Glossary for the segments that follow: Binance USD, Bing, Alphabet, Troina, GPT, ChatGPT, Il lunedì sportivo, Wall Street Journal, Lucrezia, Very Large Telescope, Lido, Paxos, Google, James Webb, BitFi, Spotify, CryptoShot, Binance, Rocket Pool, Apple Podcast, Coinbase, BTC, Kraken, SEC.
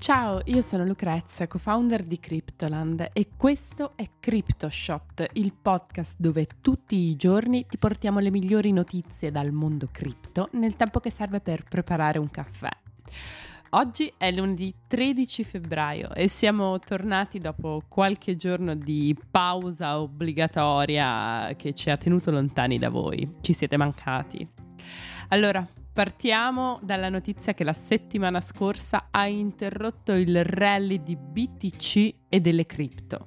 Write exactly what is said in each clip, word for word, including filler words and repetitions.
Ciao, io sono Lucrezia, co-founder di Cryptoland e questo è CryptoShot, il podcast dove tutti i giorni ti portiamo le migliori notizie dal mondo cripto nel tempo che serve per preparare un caffè. Oggi è lunedì tredici febbraio e siamo tornati dopo qualche giorno di pausa obbligatoria che ci ha tenuto lontani da voi. Ci siete mancati. Allora, partiamo dalla notizia che la settimana scorsa ha interrotto il rally di B T C e delle cripto.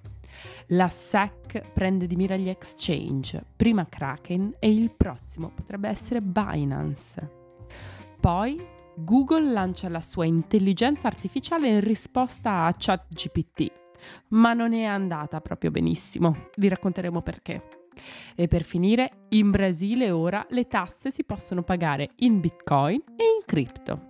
La S E C prende di mira gli exchange, prima Kraken e il prossimo potrebbe essere Binance. Poi Google lancia la sua intelligenza artificiale in risposta a ChatGPT, ma non è andata proprio benissimo, vi racconteremo perché. E per finire, in Brasile ora le tasse si possono pagare in Bitcoin e in cripto.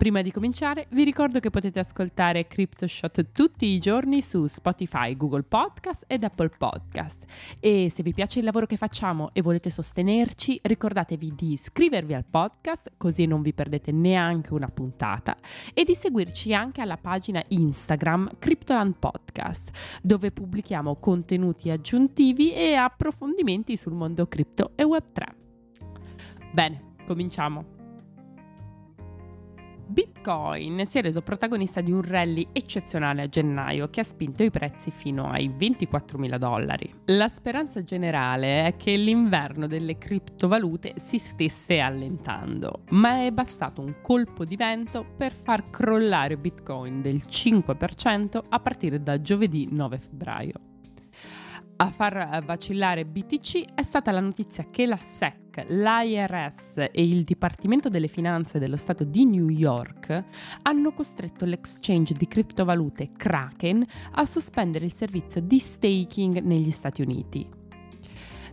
Prima di cominciare, vi ricordo che potete ascoltare CryptoShot tutti i giorni su Spotify, Google Podcast ed Apple Podcast. E se vi piace il lavoro che facciamo e volete sostenerci, ricordatevi di iscrivervi al podcast, così non vi perdete neanche una puntata, e di seguirci anche alla pagina Instagram Cryptoland Podcast, dove pubblichiamo contenuti aggiuntivi e approfondimenti sul mondo cripto e web tre. Bene, cominciamo. Bitcoin si è reso protagonista di un rally eccezionale a gennaio che ha spinto i prezzi fino ai ventiquattromila dollari. La speranza generale è che l'inverno delle criptovalute si stesse allentando, ma è bastato un colpo di vento per far crollare Bitcoin del cinque per cento a partire da giovedì nove febbraio. A far vacillare B T C è stata la notizia che la S E C, l'I R S e il Dipartimento delle Finanze dello Stato di New York hanno costretto l'exchange di criptovalute Kraken a sospendere il servizio di staking negli Stati Uniti.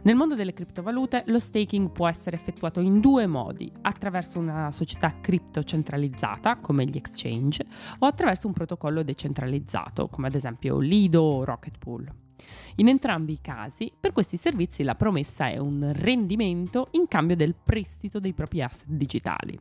Nel mondo delle criptovalute lo staking può essere effettuato in due modi, attraverso una società cripto centralizzata, come gli exchange, o attraverso un protocollo decentralizzato, come ad esempio Lido o Rocket Pool. In entrambi i casi, per questi servizi la promessa è un rendimento in cambio del prestito dei propri asset digitali.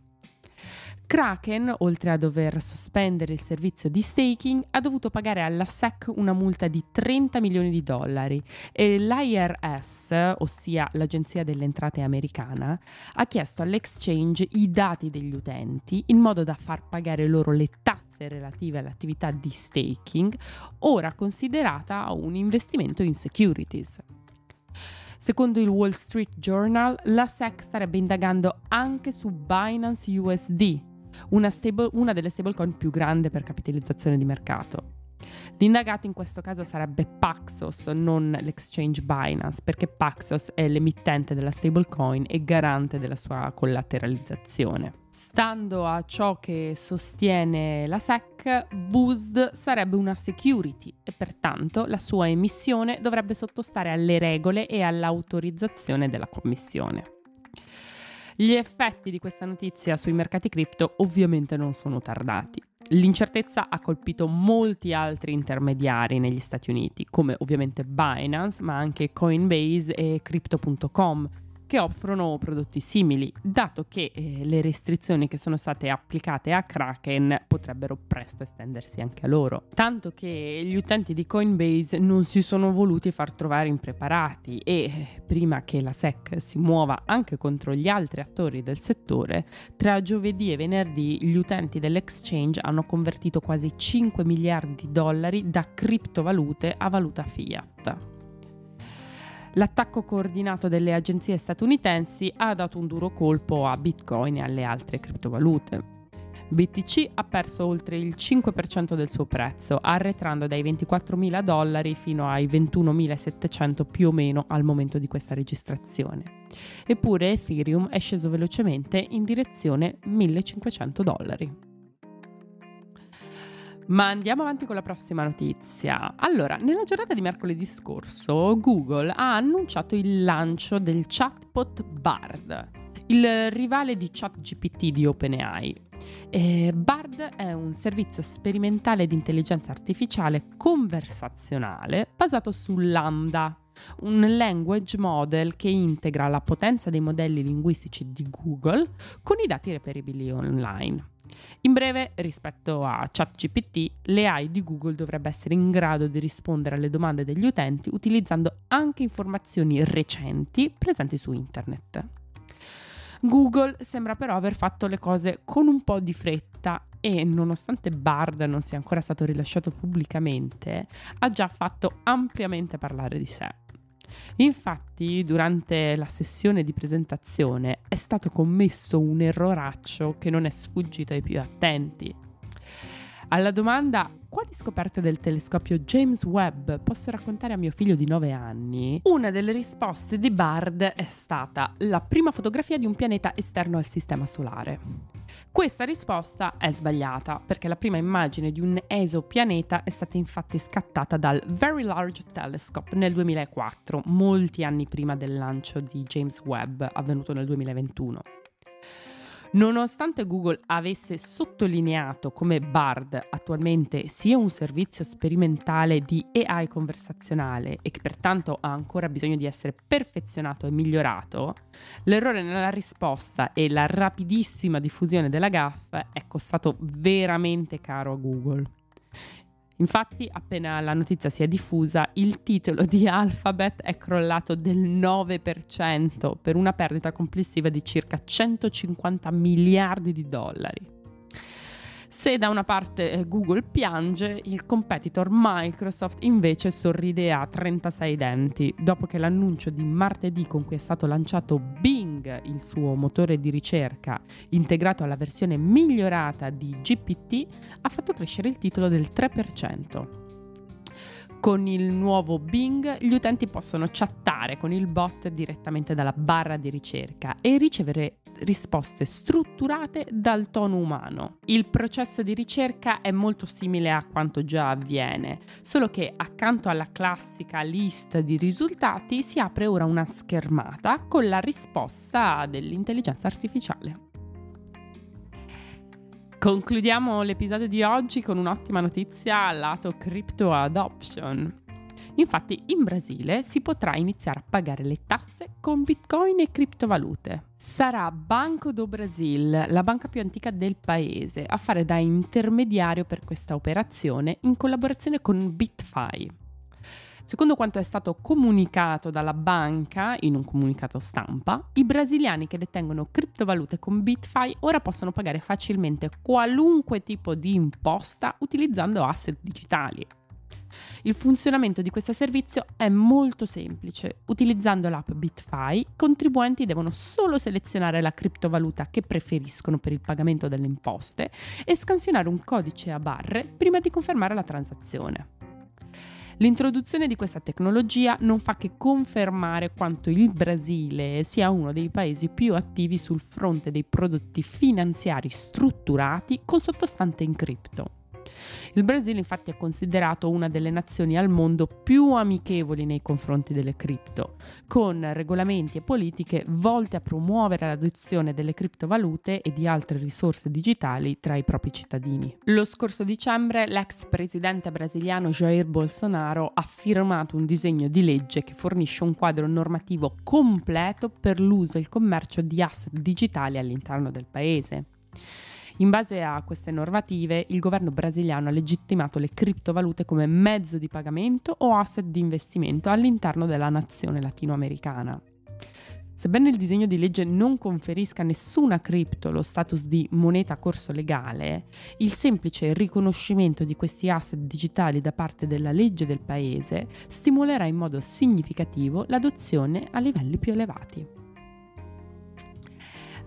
Kraken, oltre a dover sospendere il servizio di staking, ha dovuto pagare alla S E C una multa di trenta milioni di dollari e l'I R S, ossia l'Agenzia delle Entrate americana, ha chiesto all'exchange i dati degli utenti in modo da far pagare loro le tasse relative all'attività di staking, ora considerata un investimento in securities. Secondo il Wall Street Journal, la S E C starebbe indagando anche su Binance U S D, una, stable, una delle stablecoin più grandi per capitalizzazione di mercato. L'indagato in questo caso sarebbe Paxos, non l'exchange Binance, perché Paxos è l'emittente della stablecoin e garante della sua collateralizzazione. Stando a ciò che sostiene la S E C, B U S D sarebbe una security e pertanto la sua emissione dovrebbe sottostare alle regole e all'autorizzazione della Commissione. Gli effetti di questa notizia sui mercati cripto ovviamente non sono tardati. L'incertezza ha colpito molti altri intermediari negli Stati Uniti, come ovviamente Binance, ma anche Coinbase e Crypto punto com, che offrono prodotti simili, dato che eh, le restrizioni che sono state applicate a Kraken potrebbero presto estendersi anche a loro. Tanto che gli utenti di Coinbase non si sono voluti far trovare impreparati e, prima che la S E C si muova anche contro gli altri attori del settore, tra giovedì e venerdì gli utenti dell'exchange hanno convertito quasi cinque miliardi di dollari da criptovalute a valuta fiat. L'attacco coordinato delle agenzie statunitensi ha dato un duro colpo a Bitcoin e alle altre criptovalute. B T C ha perso oltre il cinque per cento del suo prezzo, arretrando dai ventiquattromila dollari fino ai ventunomilasettecento più o meno al momento di questa registrazione. Eppure Ethereum è sceso velocemente in direzione millecinquecento dollari. Ma andiamo avanti con la prossima notizia. Allora, nella giornata di mercoledì scorso, Google ha annunciato il lancio del chatbot Bard, il rivale di ChatGPT di OpenAI. E Bard è un servizio sperimentale di intelligenza artificiale conversazionale basato su Lambda, un language model che integra la potenza dei modelli linguistici di Google con i dati reperibili online. In breve, rispetto a ChatGPT, l'A I di Google dovrebbe essere in grado di rispondere alle domande degli utenti utilizzando anche informazioni recenti presenti su internet. Google sembra però aver fatto le cose con un po' di fretta e, nonostante Bard non sia ancora stato rilasciato pubblicamente, ha già fatto ampiamente parlare di sé. Infatti, durante la sessione di presentazione è stato commesso un erroraccio che non è sfuggito ai più attenti. Alla domanda "quali scoperte del telescopio James Webb posso raccontare a mio figlio di nove anni?", una delle risposte di Bard è stata "la prima fotografia di un pianeta esterno al sistema solare". Questa risposta è sbagliata, perché la prima immagine di un esopianeta è stata infatti scattata dal Very Large Telescope nel duemilaquattro, molti anni prima del lancio di James Webb, avvenuto nel duemilaventuno. Nonostante Google avesse sottolineato come Bard attualmente sia un servizio sperimentale di A I conversazionale e che pertanto ha ancora bisogno di essere perfezionato e migliorato, l'errore nella risposta e la rapidissima diffusione della gaffe è costato veramente caro a Google. Infatti, appena la notizia si è diffusa, il titolo di Alphabet è crollato del nove per cento per una perdita complessiva di circa centocinquanta miliardi di dollari. Se da una parte Google piange, il competitor Microsoft invece sorride a trentasei denti, dopo che l'annuncio di martedì con cui è stato lanciato Bing, il suo motore di ricerca, integrato alla versione migliorata di G P T, ha fatto crescere il titolo del tre per cento. Con il nuovo Bing, gli utenti possono chattare con il bot direttamente dalla barra di ricerca e ricevere risposte strutturate dal tono umano. Il processo di ricerca è molto simile a quanto già avviene, solo che accanto alla classica lista di risultati si apre ora una schermata con la risposta dell'intelligenza artificiale. Concludiamo l'episodio di oggi con un'ottima notizia lato crypto adoption. Infatti, in Brasile si potrà iniziare a pagare le tasse con Bitcoin e criptovalute. Sarà Banco do Brasil, la banca più antica del paese, a fare da intermediario per questa operazione in collaborazione con BitFi. Secondo quanto è stato comunicato dalla banca in un comunicato stampa, i brasiliani che detengono criptovalute con BitFi ora possono pagare facilmente qualunque tipo di imposta utilizzando asset digitali. Il funzionamento di questo servizio è molto semplice. Utilizzando l'app BitFi, i contribuenti devono solo selezionare la criptovaluta che preferiscono per il pagamento delle imposte e scansionare un codice a barre prima di confermare la transazione. L'introduzione di questa tecnologia non fa che confermare quanto il Brasile sia uno dei paesi più attivi sul fronte dei prodotti finanziari strutturati con sottostante in cripto. Il Brasile infatti è considerato una delle nazioni al mondo più amichevoli nei confronti delle cripto, con regolamenti e politiche volte a promuovere l'adozione delle criptovalute e di altre risorse digitali tra i propri cittadini. Lo scorso dicembre l'ex presidente brasiliano Jair Bolsonaro ha firmato un disegno di legge che fornisce un quadro normativo completo per l'uso e il commercio di asset digitali all'interno del paese. In base a queste normative, il governo brasiliano ha legittimato le criptovalute come mezzo di pagamento o asset di investimento all'interno della nazione latinoamericana. Sebbene il disegno di legge non conferisca a nessuna cripto lo status di moneta a corso legale, il semplice riconoscimento di questi asset digitali da parte della legge del paese stimolerà in modo significativo l'adozione a livelli più elevati.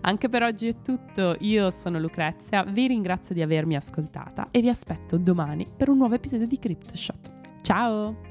Anche per oggi è tutto, io sono Lucrezia, vi ringrazio di avermi ascoltata e vi aspetto domani per un nuovo episodio di CryptoShot. Ciao!